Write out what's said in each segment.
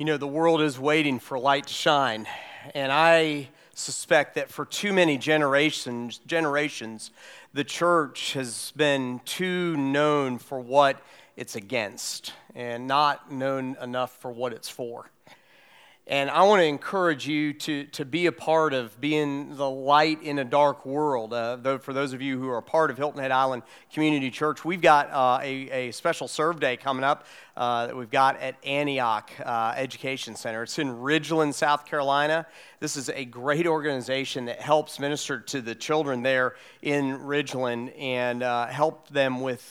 You know, the world is waiting for light to shine, and I suspect that for too many generations, the church has been too known for what it's against and not known enough for what it's for. And I want to encourage you to be a part of being the light in a dark world. Though for those of you who are a part of Hilton Head Island Community Church, we've got a special serve day coming up that we've got at Antioch Education Center. It's in Ridgeland, South Carolina. This is a great organization that helps minister to the children there in Ridgeland and help them with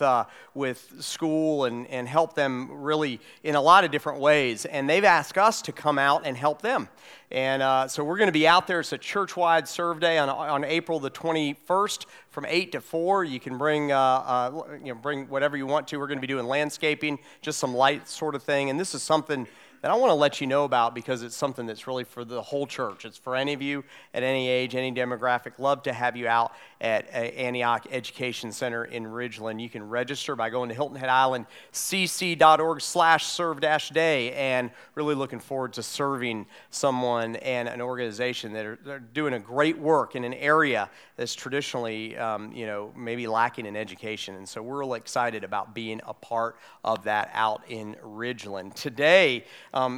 school and help them really in a lot of different ways. And they've asked us to come out and help them. And so we're going to be out there. It's a church-wide serve day on April the 21st from 8 to 4. You can bring bring whatever you want to. We're going to be doing landscaping, just some light sort of thing. And this is something that I want to let you know about because it's something that's really for the whole church. It's for any of you at any age, any demographic. Love to have you out at Antioch Education Center in Ridgeland. You can register by going to hiltonheadislandcc.org/serve-day, and really looking forward to serving someone and an organization that are doing a great work in an area that's traditionally, maybe lacking in education. And so we're really excited about being a part of that out in Ridgeland. Today,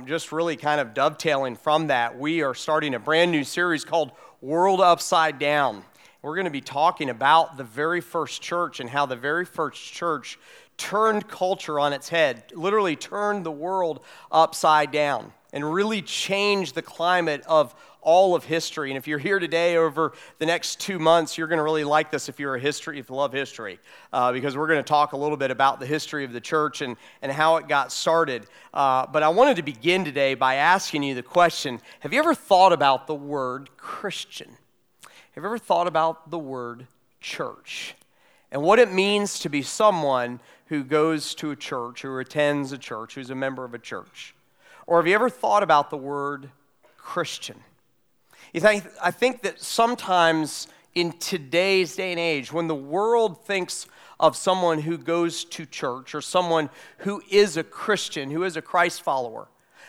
just really kind of dovetailing from that, we are starting a brand new series called World Upside Down. We're going to be talking about the very first church and how the very first church turned culture on its head, literally turned the world upside down and really changed the climate of all of history. And if you're here today, over the next 2 months, you're going to really like this if you love history, because we're going to talk a little bit about the history of the church and how it got started. But I wanted to begin today by asking you the question, have you ever thought about the word Christian? Have you ever thought about the word church? And what it means to be someone who goes to a church, who attends a church, who's a member of a church? Or have you ever thought about the word Christian? I think that sometimes in today's day and age, when the world thinks of someone who goes to church or someone who is a Christian, who is a Christ follower,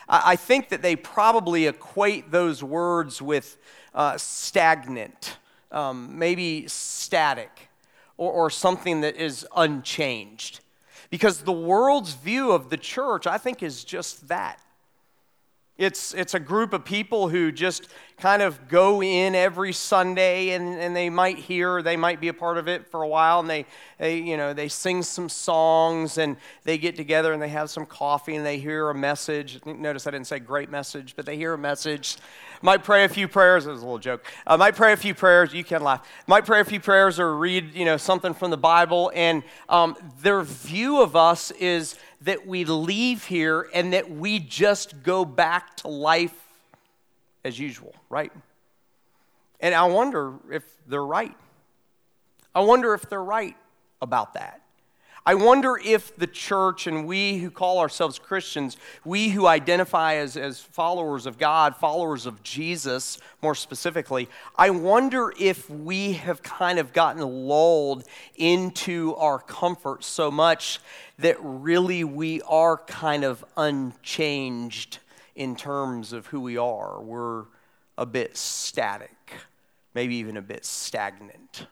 I think that they probably equate those words with stagnant, maybe static, or something that is unchanged. Because the world's view of the church, I think, is just that. It's a group of people who just kind of go in every Sunday and they might hear, they might be a part of it for a while, and they sing some songs and they get together and they have some coffee and they hear a message. Notice I didn't say great message, but they hear a message. Might pray a few prayers. It was a little joke. Might pray a few prayers. You can laugh. Might pray a few prayers or read something from the Bible. And their view of us is that we leave here and that we just go back to life as usual, right? And I wonder if they're right. I wonder if they're right about that. I wonder if the church and we who call ourselves Christians, we who identify as followers of God, followers of Jesus more specifically, I wonder if we have kind of gotten lulled into our comfort so much that really we are kind of unchanged in terms of who we are. We're a bit static, maybe even a bit stagnant.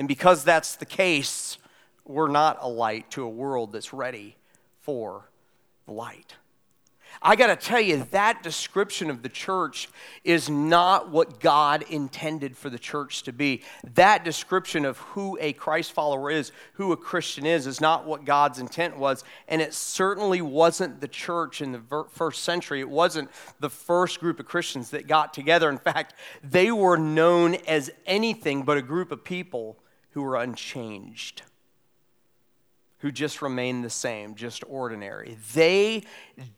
And because that's the case, we're not a light to a world that's ready for the light. I got to tell you, that description of the church is not what God intended for the church to be. That description of who a Christ follower is, who a Christian is not what God's intent was. And it certainly wasn't the church in the first century. It wasn't the first group of Christians that got together. In fact, they were known as anything but a group of people who were unchanged, who just remained the same, just ordinary. They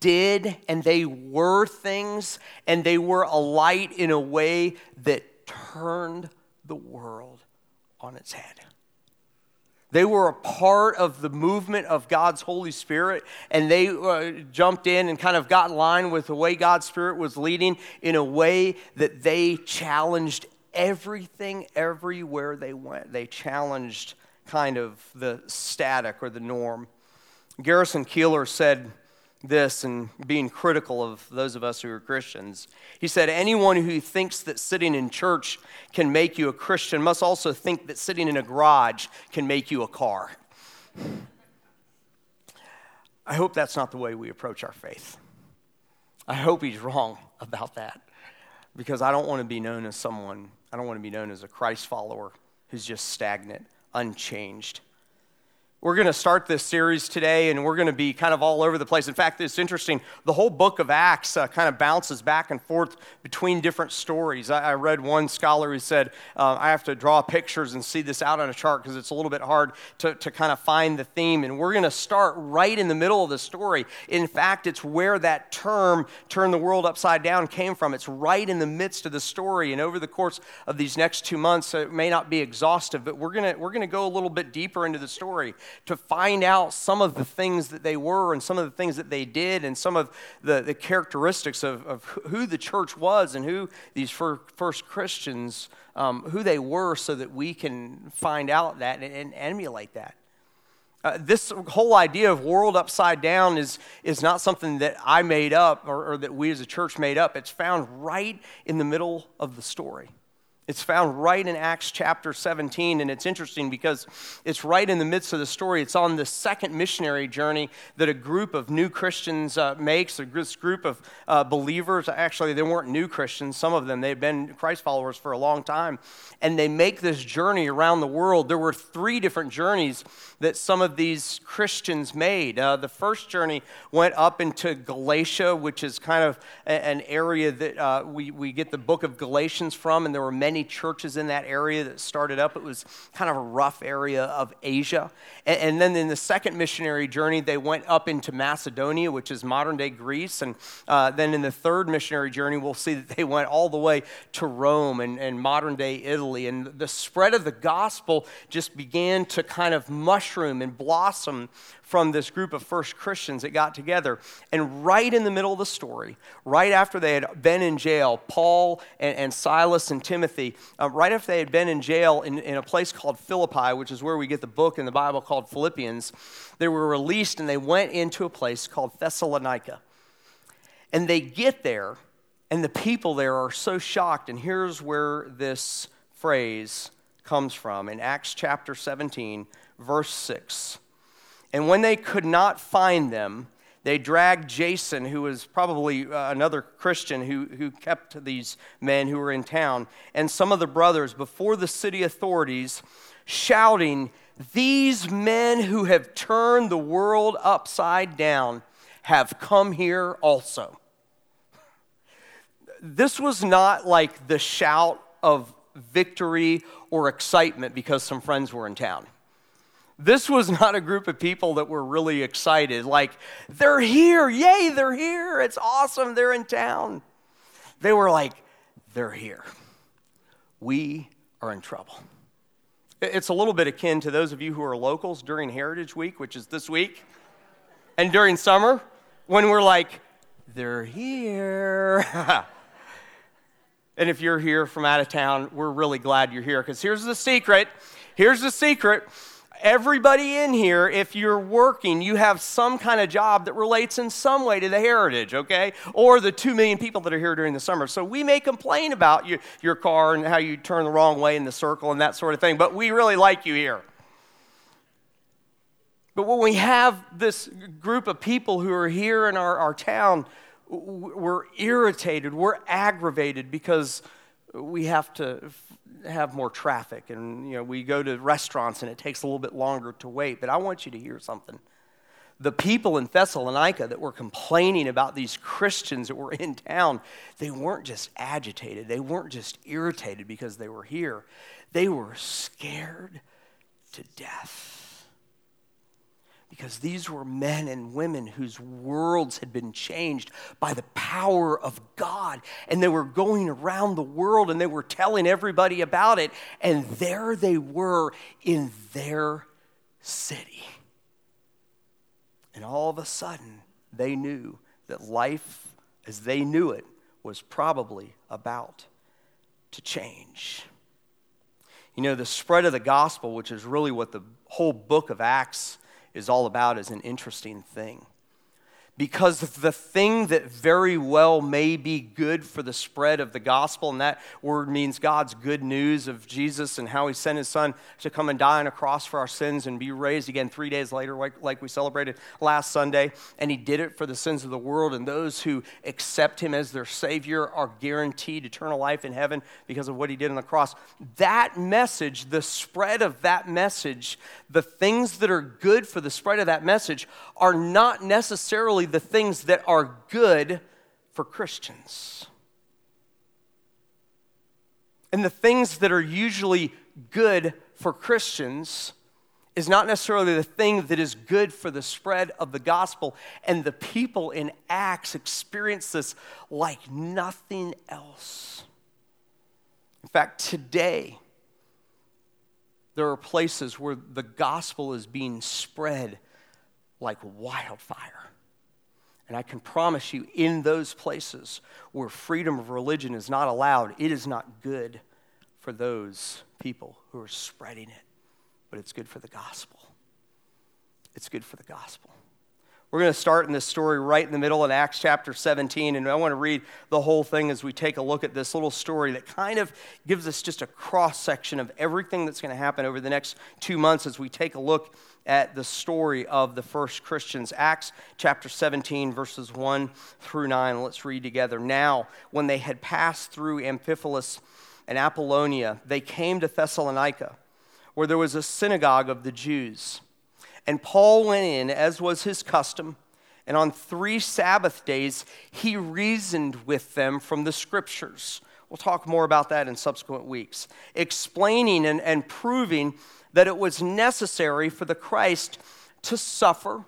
did and they were things and they were a light in a way that turned the world on its head. They were a part of the movement of God's Holy Spirit, and they jumped in and kind of got in line with the way God's Spirit was leading in a way that they challenged everything everywhere they went. They challenged kind of the static or the norm. Garrison Keillor said this and being critical of those of us who are Christians. He said, anyone who thinks that sitting in church can make you a Christian must also think that sitting in a garage can make you a car. I hope that's not the way we approach our faith. I hope he's wrong about that, because I don't want to be known as someone, I don't want to be known as a Christ follower who's just stagnant, unchanged. We're going to start this series today, and we're going to be kind of all over the place. In fact, it's interesting. The whole book of Acts kind of bounces back and forth between different stories. I read one scholar who said, I have to draw pictures and see this out on a chart because it's a little bit hard to kind of find the theme. And we're going to start right in the middle of the story. In fact, it's where that term, turn the world upside down, came from. It's right in the midst of the story. And over the course of these next 2 months, it may not be exhaustive, but we're going to go a little bit deeper into the story to find out some of the things that they were and some of the things that they did and some of the characteristics of who the church was and who these first Christians, who they were, so that we can find out that and emulate that. This whole idea of world upside down is not something that I made up or that we as a church made up. It's found right in the middle of the story. It's found right in Acts chapter 17, and it's interesting because it's right in the midst of the story. It's on the second missionary journey that a group of new Christians makes, this group of believers. Actually, they weren't new Christians. Some of them, they've been Christ followers for a long time, and they make this journey around the world. There were 3 different journeys that some of these Christians made. The first journey went up into Galatia, which is kind of an area that we get the book of Galatians from, and there were many churches in that area that started up. It was kind of a rough area of Asia. And then in the second missionary journey, they went up into Macedonia, which is modern-day Greece. And then in the third missionary journey, we'll see that they went all the way to Rome and modern-day Italy. And the spread of the gospel just began to kind of mushroom and blossom from this group of first Christians that got together. And right in the middle of the story, right after they had been in jail, Paul and Silas and Timothy, right after they had been in jail in a place called Philippi, which is where we get the book in the Bible called Philippians, they were released and they went into a place called Thessalonica. And they get there, and the people there are so shocked. And here's where this phrase comes from in Acts chapter 17, verse 6. And when they could not find them, they dragged Jason, who was probably another Christian who kept these men who were in town, and some of the brothers before the city authorities, shouting, "These men who have turned the world upside down have come here also." This was not like the shout of victory or excitement because some friends were in town. This was not a group of people that were really excited, like, they're here, yay, they're here, it's awesome, they're in town. They were like, they're here. We are in trouble. It's a little bit akin to those of you who are locals during Heritage Week, which is this week, and during summer, when we're like, they're here. And if you're here from out of town, we're really glad you're here, because here's the secret. Everybody in here, if you're working, you have some kind of job that relates in some way to the heritage, okay? Or the 2 million people that are here during the summer. So we may complain about your car and how you turn the wrong way in the circle and that sort of thing, but we really like you here. But when we have this group of people who are here in our town, we're irritated, we're aggravated because we have to have more traffic, and we go to restaurants and it takes a little bit longer to wait. But I want you to hear something. The people in Thessalonica that were complaining about these Christians that were in town, they weren't just agitated, they weren't just irritated because they were here. They were scared to death because these were men and women whose worlds had been changed by the power of God, and they were going around the world and they were telling everybody about it, and there they were in their city. And all of a sudden, they knew that life as they knew it was probably about to change. The spread of the gospel, which is really what the whole book of Acts is all about, is an interesting thing, because the thing that very well may be good for the spread of the gospel, and that word means God's good news of Jesus and how he sent his son to come and die on a cross for our sins and be raised again 3 days later, like we celebrated last Sunday. And he did it for the sins of the world, and those who accept him as their Savior are guaranteed eternal life in heaven because of what he did on the cross. That message, the spread of that message, the things that are good for the spread of that message are not necessarily the things that are good for Christians. And the things that are usually good for Christians is not necessarily the thing that is good for the spread of the gospel. And the people in Acts experience this like nothing else. In fact, today, there are places where the gospel is being spread like wildfire. And I can promise you, in those places where freedom of religion is not allowed, it is not good for those people who are spreading it. But it's good for the gospel. It's good for the gospel. We're going to start in this story right in the middle in Acts chapter 17, and I want to read the whole thing as we take a look at this little story that kind of gives us just a cross-section of everything that's going to happen over the next 2 months as we take a look at the story of the first Christians. Acts chapter 17, verses 1 through 9. Let's read together. Now, when they had passed through Amphipolis and Apollonia, they came to Thessalonica, where there was a synagogue of the Jews. And Paul went in, as was his custom, and on 3 Sabbath days he reasoned with them from the Scriptures. We'll talk more about that in subsequent weeks, explaining and proving that it was necessary for the Christ to suffer,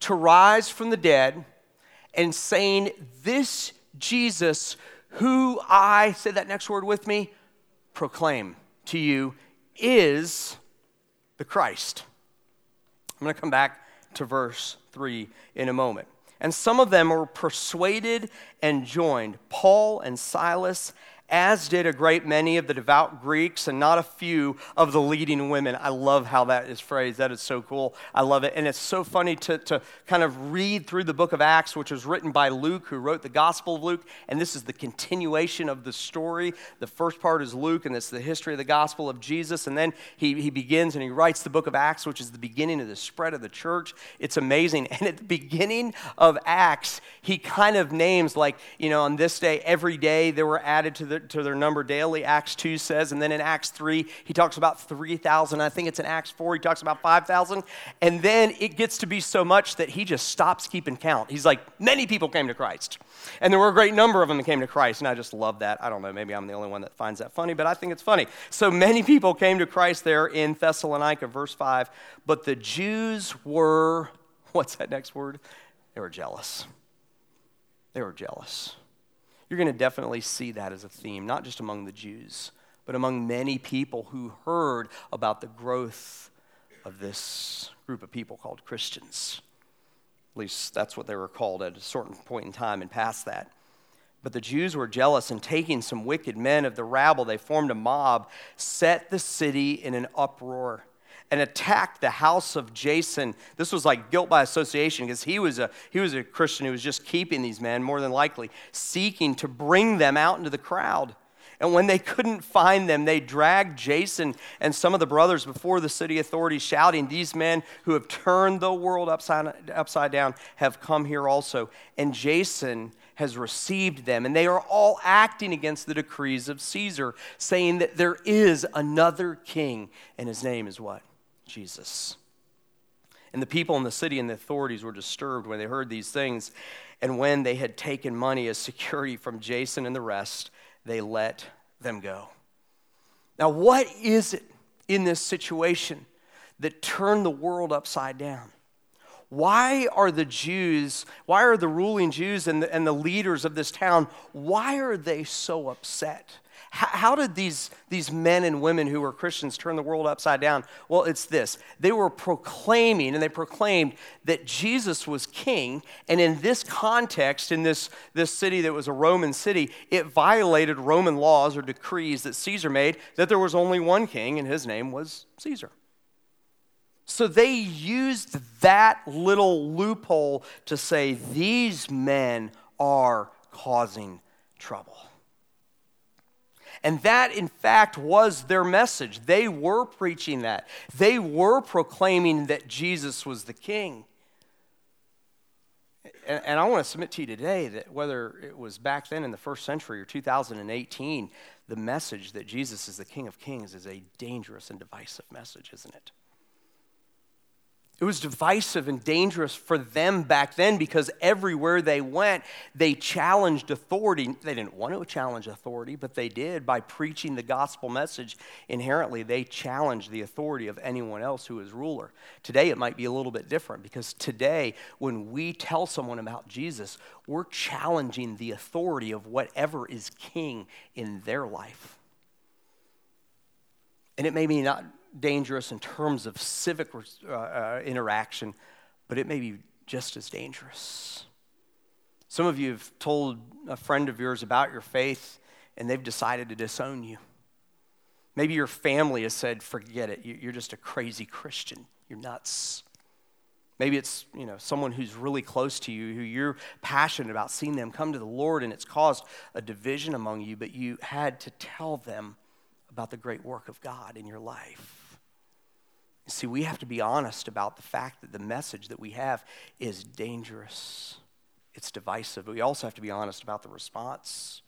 to rise from the dead, and saying, this Jesus, who I, say that next word with me, proclaim to you, is the Christ. I'm going to come back to verse 3 in a moment. And some of them were persuaded and joined, Paul and Silas, as did a great many of the devout Greeks and not a few of the leading women. I love how that is phrased. That is so cool. I love it. And it's so funny to kind of read through the book of Acts, which was written by Luke, who wrote the Gospel of Luke. And this is the continuation of the story. The first part is Luke, and it's the history of the Gospel of Jesus. And then he begins and he writes the book of Acts, which is the beginning of the spread of the church. It's amazing. And at the beginning of Acts, he kind of names, like, you know, on this day, every day there were added to their number daily, Acts 2 says, and then in Acts 3, he talks about 3,000. I think it's in Acts 4, he talks about 5,000. And then it gets to be so much that he just stops keeping count. He's like, many people came to Christ. And there were a great number of them that came to Christ, and I just love that. I don't know, maybe I'm the only one that finds that funny, but I think it's funny. So many people came to Christ there in Thessalonica, verse 5, but the Jews were, what's that next word? They were jealous. They were jealous. You're going to definitely see that as a theme, not just among the Jews, but among many people who heard about the growth of this group of people called Christians. At least that's what they were called at a certain point in time and past that. But the Jews were jealous, and taking some wicked men of the rabble, they formed a mob, set the city in an uproar, and attacked the house of Jason. This was like guilt by association, because he was a Christian who was just keeping these men, more than likely, seeking to bring them out into the crowd. And when they couldn't find them, they dragged Jason and some of the brothers before the city authorities, shouting, these men who have turned the world upside down have come here also. And Jason has received them, and they are all acting against the decrees of Caesar, saying that there is another king, and his name is what? Jesus. And the people in the city and the authorities were disturbed when they heard these things. And when they had taken money as security from Jason and the rest, they let them go. Now, what is it in this situation that turned the world upside down? Why are the ruling Jews and the leaders of this town, why are they so upset? How did these men and women who were Christians turn the world upside down? Well, it's this. They were proclaiming, and they proclaimed that Jesus was king, and in this context, in this city that was a Roman city, it violated Roman laws or decrees that Caesar made, that there was only one king, and his name was Caesar. So they used that little loophole to say, these men are causing trouble. And that, in fact, was their message. They were preaching that. They were proclaiming that Jesus was the king. And I want to submit to you today that whether it was back then in the first century or 2018, the message that Jesus is the King of Kings is a dangerous and divisive message, isn't it? It was divisive and dangerous for them back then because everywhere they went, they challenged authority. They didn't want to challenge authority, but they did. By preaching the gospel message inherently, they challenged the authority of anyone else who is ruler. Today, it might be a little bit different because today, when we tell someone about Jesus, we're challenging the authority of whatever is king in their life. And it may be not dangerous in terms of civic interaction, but it may be just as dangerous. Some of you have told a friend of yours about your faith, and they've decided to disown you. Maybe your family has said, forget it, you're just a crazy Christian, you're nuts. Maybe it's, you know, someone who's really close to you, who you're passionate about seeing them come to the Lord, and it's caused a division among you, but you had to tell them about the great work of God in your life. You see, we have to be honest about the fact that the message that we have is dangerous. It's divisive, but we also have to be honest about the response.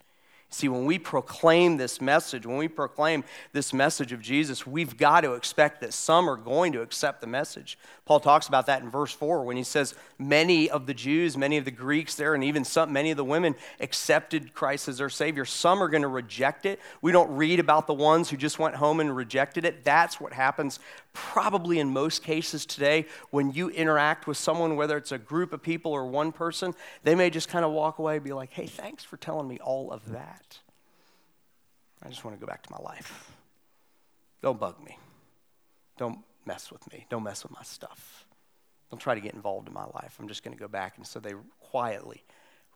See, when we proclaim this message, of Jesus, we've got to expect that some are going to accept the message. Paul talks about that in verse 4 when he says, many of the Jews, many of the Greeks there, and even many of the women accepted Christ as their Savior. Some are going to reject it. We don't read about the ones who just went home and rejected it. That's what happens probably in most cases today when you interact with someone, whether it's a group of people or one person. They may just kind of walk away and be like, hey, thanks for telling me all of that. I just want to go back to my life. Don't bug me. Don't mess with me. Don't mess with my stuff. Don't try to get involved in my life. I'm just going to go back. And so they quietly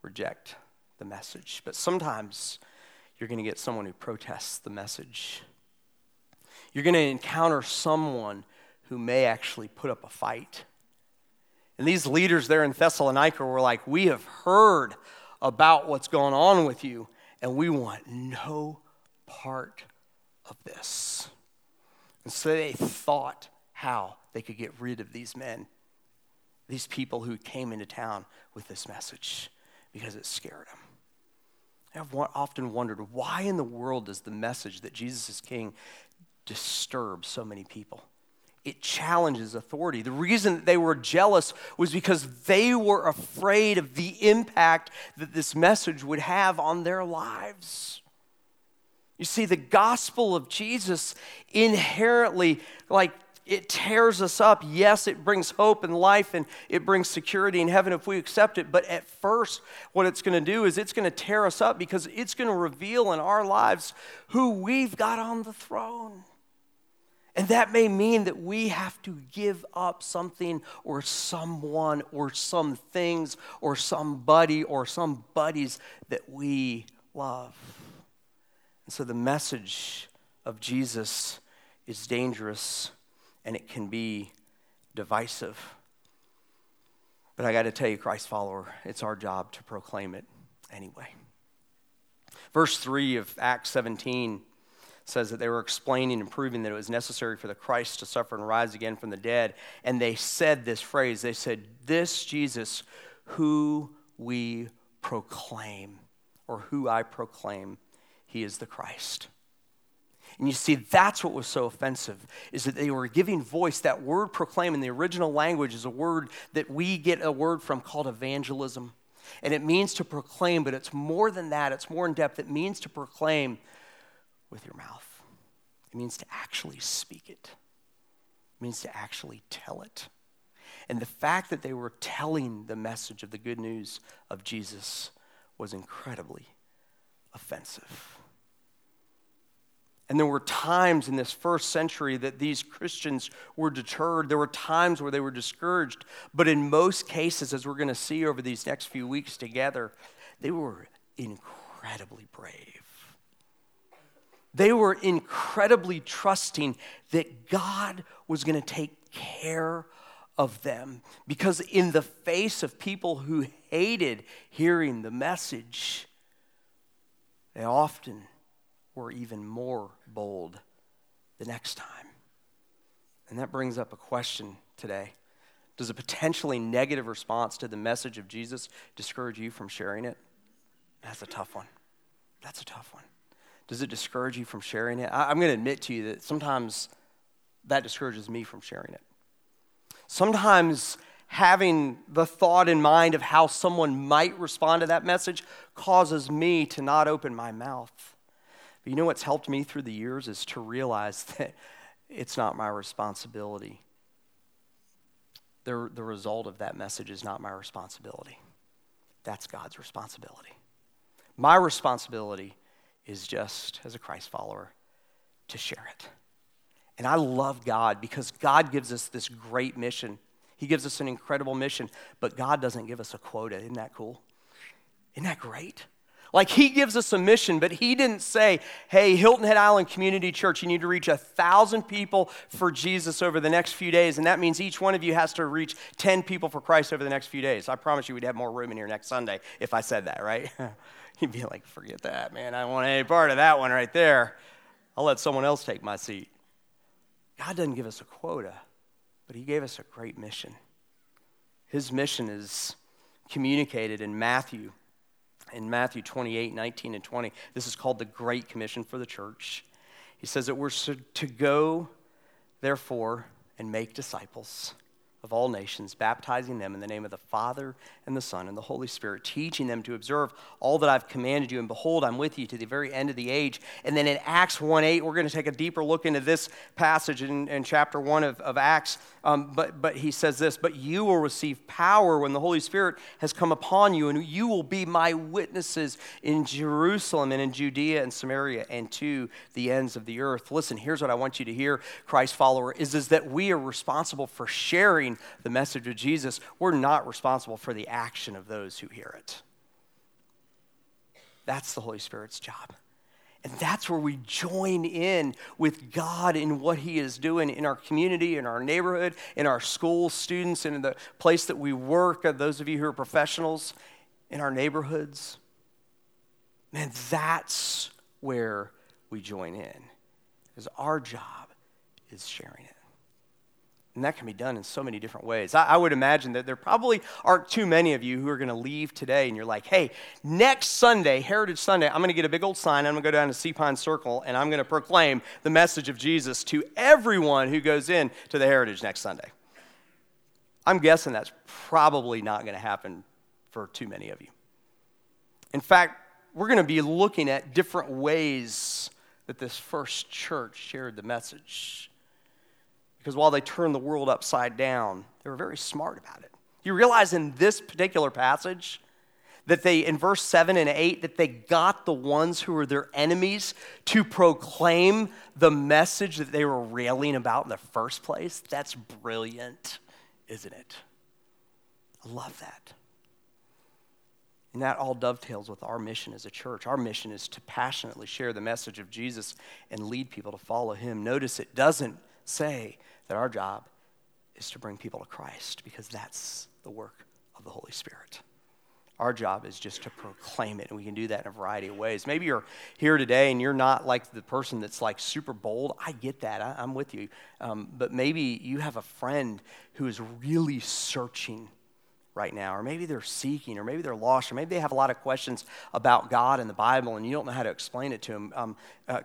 reject the message. But sometimes you're going to get someone who protests the message. You're going to encounter someone who may actually put up a fight. And these leaders there in Thessalonica were like, we have heard about what's going on with you, and we want no part of this. And so they thought how they could get rid of these men, these people who came into town with this message, because it scared them. I've often wondered, why in the world does the message that Jesus is king disturb so many people? It challenges authority. The reason that they were jealous was because they were afraid of the impact that this message would have on their lives. You see, the gospel of Jesus inherently, like, it tears us up. Yes, it brings hope and life, and it brings security in heaven if we accept it. But at first, what it's going to do is it's going to tear us up because it's going to reveal in our lives who we've got on the throne. And that may mean that we have to give up something or someone or some things or somebody or some buddies that we love. And so the message of Jesus is dangerous and it can be divisive. But I got to tell you, Christ follower, it's our job to proclaim it anyway. Verse 3 of Acts 17 says that they were explaining and proving that it was necessary for the Christ to suffer and rise again from the dead. And they said this phrase, they said, this Jesus who we proclaim, or who I proclaim, he is the Christ. And you see, that's what was so offensive, is that they were giving voice. That word proclaim in the original language is a word that we get a word from called evangelism. And it means to proclaim, but it's more than that. It's more in depth. It means to proclaim with your mouth. It means to actually speak it. It means to actually tell it. And the fact that they were telling the message of the good news of Jesus was incredibly offensive. And there were times in this first century that these Christians were deterred. There were times where they were discouraged. But in most cases, as we're going to see over these next few weeks together, they were incredibly brave. They were incredibly trusting that God was going to take care of them. Because in the face of people who hated hearing the message, they often were even more bold the next time. And that brings up a question today. Does a potentially negative response to the message of Jesus discourage you from sharing it? That's a tough one. That's a tough one. Does it discourage you from sharing it? I'm going to admit to you that sometimes that discourages me from sharing it. Sometimes having the thought in mind of how someone might respond to that message causes me to not open my mouth. But you know what's helped me through the years is to realize that it's not my responsibility. The result of that message is not my responsibility. That's God's responsibility. My responsibility is just, as a Christ follower, to share it. And I love God because God gives us this great mission. He gives us an incredible mission, but God doesn't give us a quota. Isn't that cool? Isn't that great? Like, he gives us a mission, but he didn't say, hey, Hilton Head Island Community Church, you need to reach 1,000 people for Jesus over the next few days, and that means each one of you has to reach 10 people for Christ over the next few days. I promise you we'd have more room in here next Sunday if I said that, right? You'd be like, forget that, man. I don't want any part of that one right there. I'll let someone else take my seat. God doesn't give us a quota, but he gave us a great mission. His mission is communicated in Matthew. In Matthew 28, 19 and 20, this is called the Great Commission for the church. He says that we're to go, therefore, and make disciples of all nations, baptizing them in the name of the Father and the Son and the Holy Spirit, teaching them to observe all that I've commanded you, and behold, I'm with you to the very end of the age. And then in Acts 1:8, we're going to take a deeper look into this passage in chapter 1 of Acts, but he says this, but you will receive power when the Holy Spirit has come upon you, and you will be my witnesses in Jerusalem and in Judea and Samaria and to the ends of the earth. Listen, here's what I want you to hear, Christ follower, is that we are responsible for sharing the message of Jesus. We're not responsible for the action of those who hear it. That's the Holy Spirit's job. And that's where we join in with God in what he is doing in our community, in our neighborhood, in our school students, and in the place that we work, those of you who are professionals, in our neighborhoods. Man, that's where we join in, because our job is sharing it. And that can be done in so many different ways. I would imagine that there probably aren't too many of you who are going to leave today and you're like, hey, next Sunday, Heritage Sunday, I'm going to get a big old sign. I'm going to go down to Sea Pine Circle and I'm going to proclaim the message of Jesus to everyone who goes in to the Heritage next Sunday. I'm guessing that's probably not going to happen for too many of you. In fact, we're going to be looking at different ways that this first church shared the message. Because while they turned the world upside down, they were very smart about it. You realize in this particular passage that they, in verse 7 and 8, that they got the ones who were their enemies to proclaim the message that they were railing about in the first place? That's brilliant, isn't it? I love that. And that all dovetails with our mission as a church. Our mission is to passionately share the message of Jesus and lead people to follow him. Notice it doesn't say that our job is to bring people to Christ, because that's the work of the Holy Spirit. Our job is just to proclaim it, and we can do that in a variety of ways. Maybe you're here today and you're not like the person that's like super bold. I get that. I'm with you. But maybe you have a friend who is really searching right now, or maybe they're seeking, or maybe they're lost, or maybe they have a lot of questions about God and the Bible, and you don't know how to explain it to them.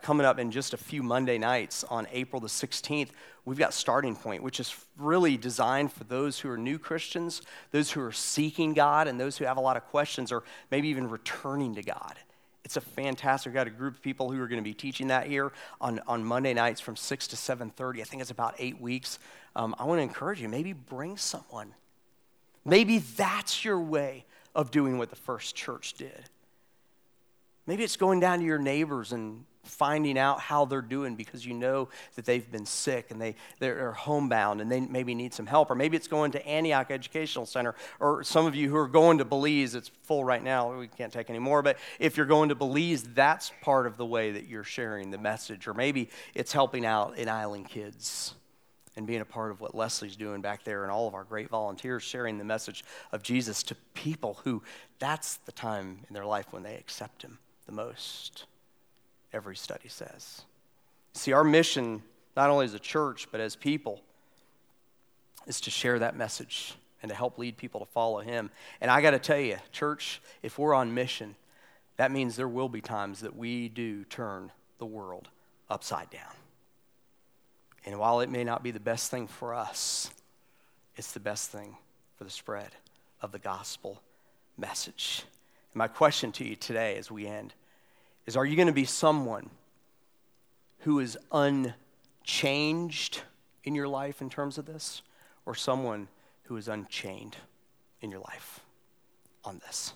Coming up in just a few Monday nights on April the 16th, we've got Starting Point, which is really designed for those who are new Christians, those who are seeking God, and those who have a lot of questions, or maybe even returning to God. It's a fantastic, we've got a group of people who are going to be teaching that here on Monday nights from 6 to 7:30. I think it's about 8 weeks. I want to encourage you, maybe bring someone. Maybe that's your way of doing what the first church did. Maybe it's going down to your neighbors and finding out how they're doing, because you know that they've been sick and they're homebound and they maybe need some help. Or maybe it's going to Antioch Educational Center, or some of you who are going to Belize. It's full right now. We can't take any more. But if you're going to Belize, that's part of the way that you're sharing the message. Or maybe it's helping out in Island Kids. and being a part of what Leslie's doing back there and all of our great volunteers sharing the message of Jesus to people who that's the time in their life when they accept him the most, every study says. See, our mission, not only as a church, but as people, is to share that message and to help lead people to follow him. And I got to tell you, church, if we're on mission, that means there will be times that we do turn the world upside down. And while it may not be the best thing for us, it's the best thing for the spread of the gospel message. And my question to you today as we end is, are you going to be someone who is unchanged in your life in terms of this, or someone who is unchained in your life on this?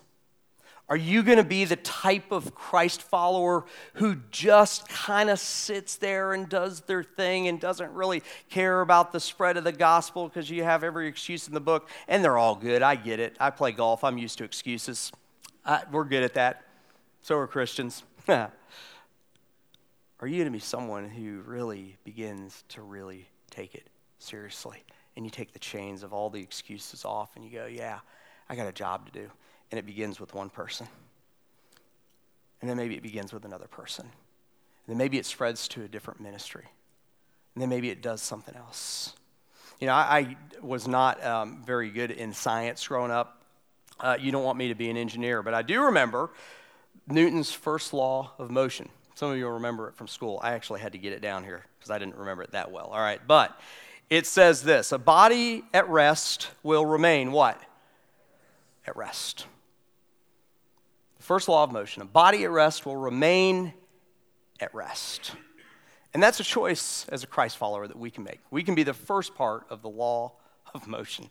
Are you going to be the type of Christ follower who just kind of sits there and does their thing and doesn't really care about the spread of the gospel because you have every excuse in the book, and they're all good? I get it. I play golf. I'm used to excuses. We're good at that. So are Christians. Are you going to be someone who really begins to really take it seriously? And you take the chains of all the excuses off and you go, yeah, I got a job to do. And it begins with one person. And then maybe it begins with another person. And then maybe it spreads to a different ministry. And then maybe it does something else. You know, I was not very good in science growing up. You don't want me to be an engineer, but I do remember Newton's first law of motion. Some of you will remember it from school. I actually had to get it down here because I didn't remember it that well. All right, but it says this: a body at rest will remain what? At rest. The first law of motion: a body at rest will remain at rest. And that's a choice as a Christ follower that we can make. We can be the first part of the law of motion,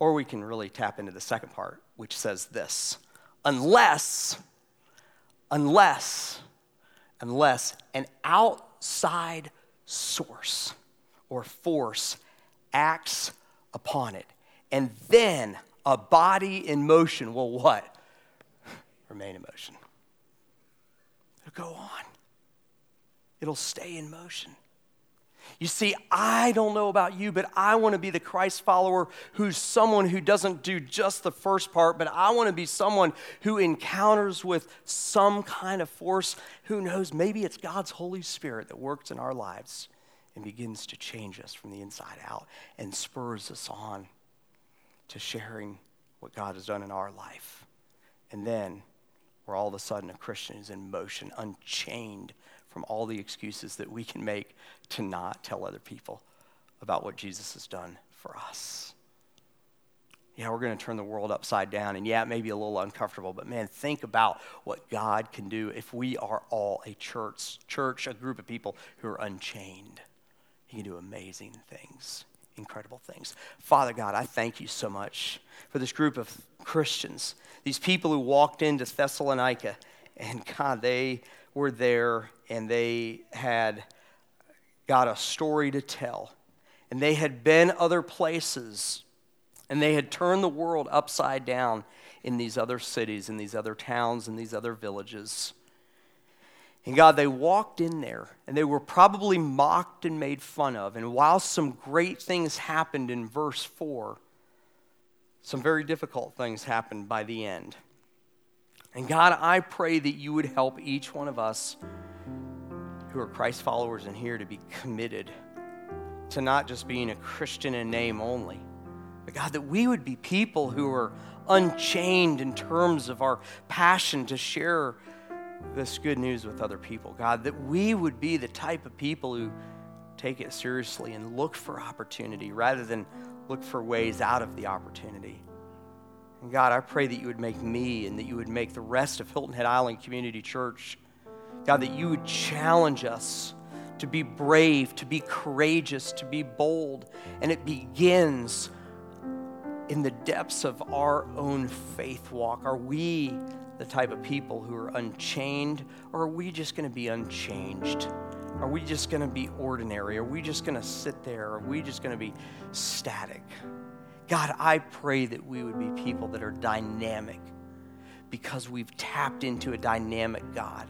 or we can really tap into the second part, which says this: unless an outside source or force acts upon it, and then a body in motion will what? Remain in motion. It'll go on. It'll stay in motion. You see, I don't know about you, but I want to be the Christ follower who's someone who doesn't do just the first part, but I want to be someone who encounters with some kind of force. Who knows, maybe it's God's Holy Spirit that works in our lives and begins to change us from the inside out and spurs us on to sharing what God has done in our life. And then we're all of a sudden a Christian who's in motion, unchained from all the excuses that we can make to not tell other people about what Jesus has done for us. Yeah, we're going to turn the world upside down, and yeah, it may be a little uncomfortable, but man, think about what God can do if we are all a church, a group of people who are unchained. He can do amazing things, incredible things. Father God, I thank you so much for this group of Christians, these people who walked into Thessalonica, and God, they were there, and they had got a story to tell, and they had been other places, and they had turned the world upside down in these other cities, in these other towns, in these other villages. And God, they walked in there, and they were probably mocked and made fun of. And while some great things happened in verse 4, some very difficult things happened by the end. And God, I pray that you would help each one of us who are Christ followers in here to be committed to not just being a Christian in name only, but God, that we would be people who are unchained in terms of our passion to share this good news with other people. God, that we would be the type of people who take it seriously and look for opportunity rather than look for ways out of the opportunity. And God, I pray that you would make me and that you would make the rest of Hilton Head Island Community Church, God, that you would challenge us to be brave, to be courageous, to be bold. And it begins in the depths of our own faith walk. Are we the type of people who are unchained, or are we just going to be unchanged? Are we just going to be ordinary? Are we just going to sit there? Are we just going to be static? God, I pray that we would be people that are dynamic because we've tapped into a dynamic God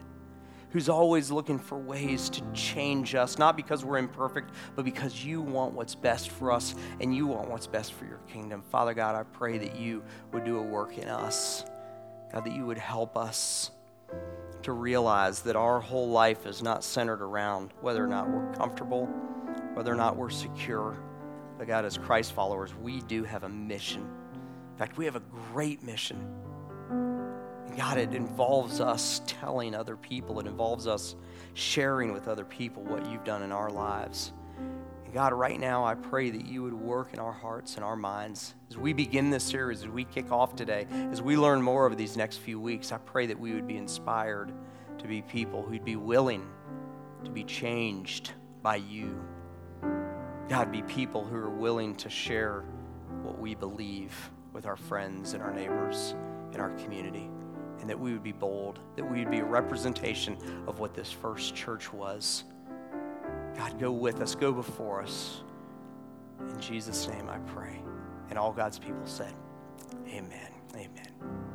who's always looking for ways to change us, not because we're imperfect, but because you want what's best for us and you want what's best for your kingdom. Father God, I pray that you would do a work in us. God, that you would help us to realize that our whole life is not centered around whether or not we're comfortable, whether or not we're secure. But God, as Christ followers, we do have a mission. In fact, we have a great mission. And God, it involves us telling other people. It involves us sharing with other people what you've done in our lives. And God, right now, I pray that you would work in our hearts and our minds. As we begin this series, as we kick off today, as we learn more over these next few weeks, I pray that we would be inspired to be people who'd be willing to be changed by you. God, be people who are willing to share what we believe with our friends and our neighbors and our community, and that we would be bold, that we would be a representation of what this first church was. God, go with us, go before us. In Jesus' name I pray. And all God's people said, amen, amen.